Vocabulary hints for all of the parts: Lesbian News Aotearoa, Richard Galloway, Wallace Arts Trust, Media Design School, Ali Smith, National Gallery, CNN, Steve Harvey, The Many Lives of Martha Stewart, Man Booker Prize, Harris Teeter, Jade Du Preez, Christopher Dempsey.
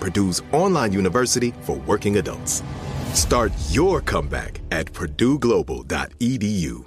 Purdue's online university for working adults. Start your comeback at purdueglobal.edu.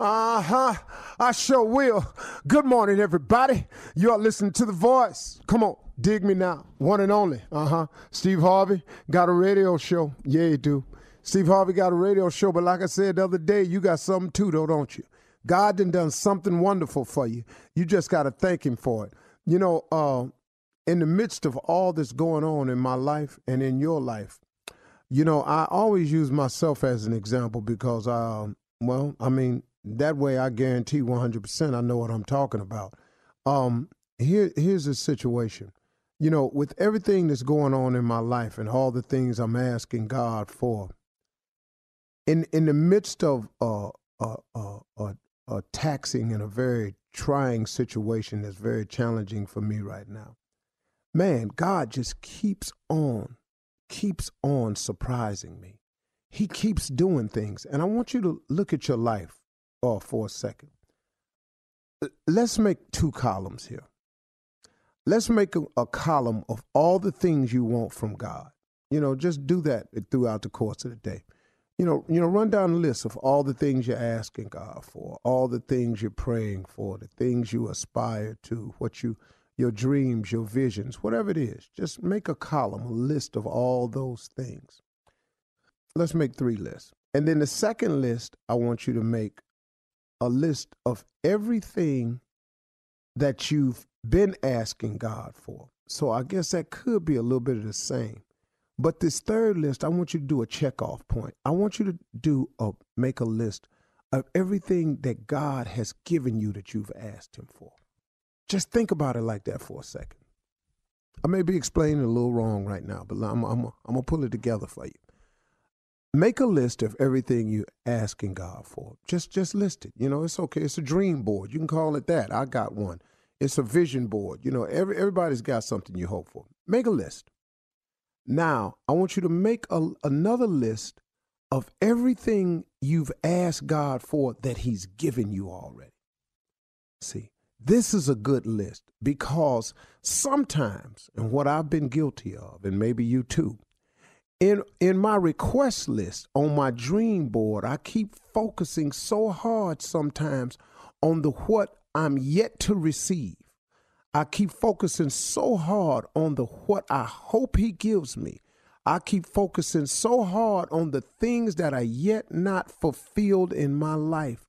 Uh-huh. I sure will. Good morning, everybody. You are listening to The Voice. Come on, dig me now. One and only. Steve Harvey got a radio show. Yeah, you do. Steve Harvey got a radio show, but like I said the other day, you got something too, though, don't you? God done something wonderful for you. You just got to thank him for it. You know, in the midst of all that's going on in my life and in your life, you know, I always use myself as an example because, that way I guarantee 100% I know what I'm talking about. Here's the situation. You know, with everything that's going on in my life and all the things I'm asking God for, in the midst of a taxing and a very trying situation that's very challenging for me right now, man, God just keeps on surprising me. He keeps doing things. And I want you to look at your life. For a second. Let's make 2 columns here. Let's make a column of all the things you want from God. You know, just do that throughout the course of the day. You know, run down a list of all the things you're asking God for, all the things you're praying for, the things you aspire to, your dreams, your visions, whatever it is. Just make a column, a list of all those things. Let's make 3 lists. And then the second list, I want you to make a list of everything that you've been asking God for. So I guess that could be a little bit of the same. But this third list, I want you to do a checkoff point. I want you to make a list of everything that God has given you that you've asked him for. Just think about it like that for a second. I may be explaining it a little wrong right now, but I'm going to pull it together for you. Make a list of everything you're asking God for. Just list it. You know, it's okay. It's a dream board. You can call it that. I got one. It's a vision board. You know, everybody's got something you hope for. Make a list. Now, I want you to make another list of everything you've asked God for that he's given you already. See, this is a good list because sometimes, and what I've been guilty of, and maybe you too, In my request list on my dream board, I keep focusing so hard sometimes on the what I'm yet to receive. I keep focusing so hard on the what I hope he gives me. I keep focusing so hard on the things that are yet not fulfilled in my life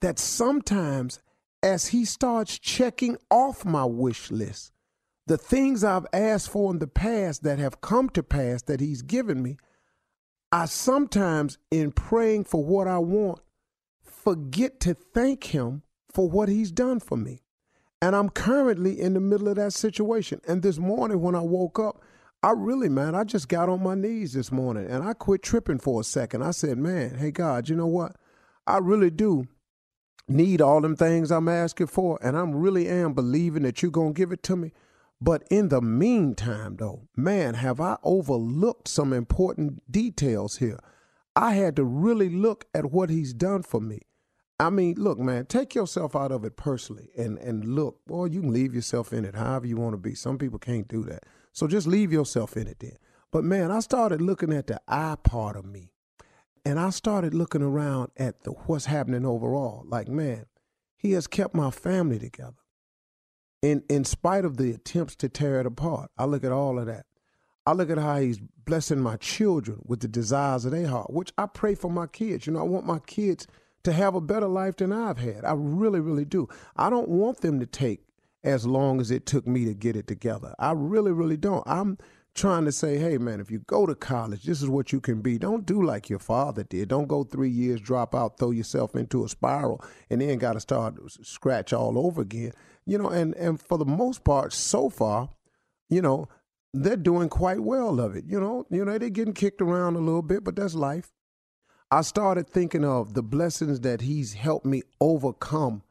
that sometimes as he starts checking off my wish list, the things I've asked for in the past that have come to pass that he's given me, I sometimes, in praying for what I want, forget to thank him for what he's done for me. And I'm currently in the middle of that situation. And this morning when I woke up, I just got on my knees this morning and I quit tripping for a second. I said, man, hey, God, you know what? I really do need all them things I'm asking for. And I really am believing that you're going to give it to me. But in the meantime, though, man, have I overlooked some important details here? I had to really look at what he's done for me. I mean, look, man, take yourself out of it personally and look. Boy, you can leave yourself in it however you want to be. Some people can't do that. So just leave yourself in it then. But, man, I started looking at the I part of me, and I started looking around at the what's happening overall. Like, man, he has kept my family together. In spite of the attempts to tear it apart, I look at all of that. I look at how he's blessing my children with the desires of their heart, which I pray for my kids. You know, I want my kids to have a better life than I've had. I really, really do. I don't want them to take as long as it took me to get it together. I really, really don't. I'm trying to say, hey, man, if you go to college, this is what you can be. Don't do like your father did. Don't go 3 years, drop out, throw yourself into a spiral, and then got to start scratch all over again. You know, and for the most part, so far, you know, they're doing quite well of it. You know, they're getting kicked around a little bit, but that's life. I started thinking of the blessings that he's helped me overcome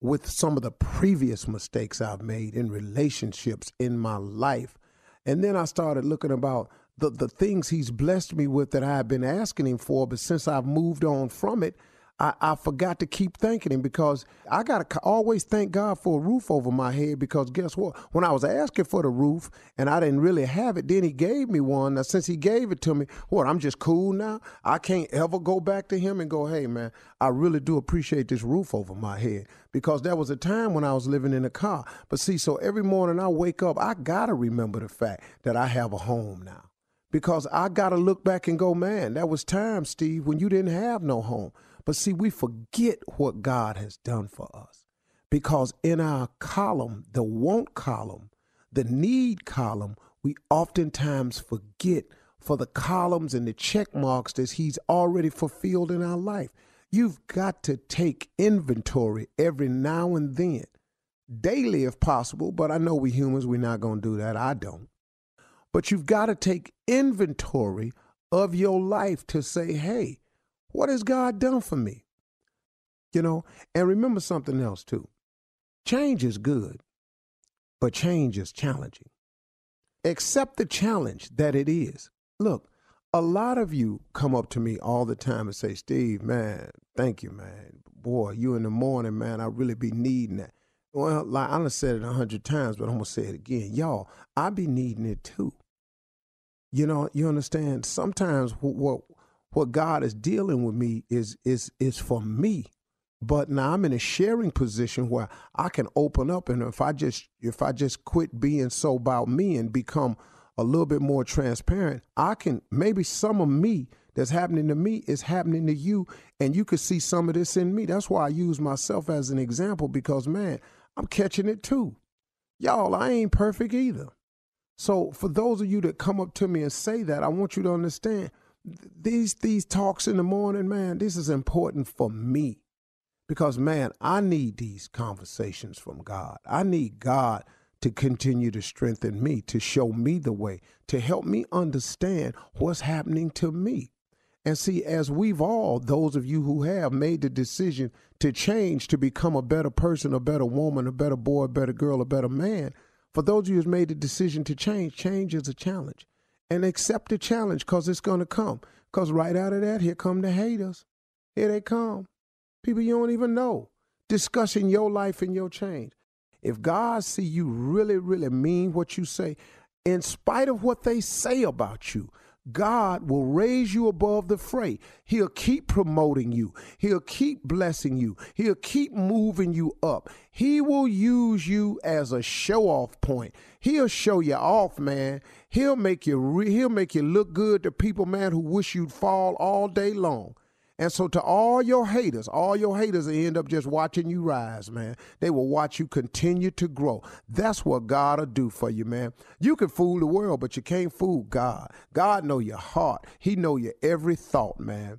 with some of the previous mistakes I've made in relationships in my life. And then I started looking about the things he's blessed me with that I've been asking him for, but since I've moved on from it, I forgot to keep thanking him because I got to always thank God for a roof over my head because guess what? When I was asking for the roof and I didn't really have it, then he gave me one. Now, since he gave it to me, what, I'm just cool now? I can't ever go back to him and go, hey, man, I really do appreciate this roof over my head because there was a time when I was living in a car. But see, so every morning I wake up, I got to remember the fact that I have a home now because I got to look back and go, man, that was time, Steve, when you didn't have no home. But see, we forget what God has done for us because in our column, the want column, the need column, we oftentimes forget for the columns and the check marks that he's already fulfilled in our life. You've got to take inventory every now and then, daily if possible, but I know we humans, we're not going to do that. I don't. But you've got to take inventory of your life to say, hey, what has God done for me? You know, and remember something else too. Change is good, but change is challenging. Accept the challenge that it is. Look, a lot of you come up to me all the time and say, Steve, man, thank you, man. Boy, you in the morning, man, I really be needing that. Well, like I done said it 100 times, but I'm going to say it again. Y'all, I be needing it too. You know, you understand? Sometimes what God is dealing with me is for me. But now I'm in a sharing position where I can open up, and if I just quit being so about me and become a little bit more transparent, I can maybe some of me that's happening to me is happening to you, and you could see some of this in me. That's why I use myself as an example because, man, I'm catching it too. Y'all, I ain't perfect either. So for those of you that come up to me and say that, I want you to understand these talks in the morning, man, this is important for me because, man, I need these conversations from God. I need God to continue to strengthen me, to show me the way, to help me understand what's happening to me. And see, as we've all, those of you who have made the decision to change, to become a better person, a better woman, a better boy, a better girl, a better man, for those of you who've made the decision to change, change is a challenge. And accept the challenge because it's going to come. Because right out of that, here come the haters. Here they come. People you don't even know. Discussing your life and your change. If God see you really, really mean what you say, in spite of what they say about you, God will raise you above the fray. He'll keep promoting you. He'll keep blessing you. He'll keep moving you up. He will use you as a show-off point. He'll show you off, man. He'll make you look good to people, man, who wish you'd fall all day long. And so to all your haters will end up just watching you rise, man. They will watch you continue to grow. That's what God will do for you, man. You can fool the world, but you can't fool God. God know your heart. He know your every thought, man.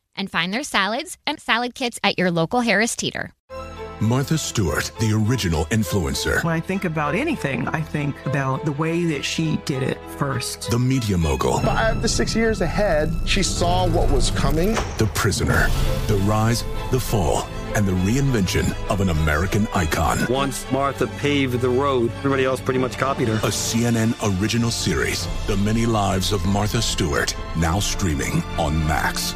and find their salads and salad kits at your local Harris Teeter. Martha Stewart, the original influencer. When I think about anything, I think about the way that she did it first. The media mogul. 5 to 6 years ahead, she saw what was coming. The prisoner, the rise, the fall, and the reinvention of an American icon. Once Martha paved the road, everybody else pretty much copied her. A CNN original series, The Many Lives of Martha Stewart, now streaming on Max.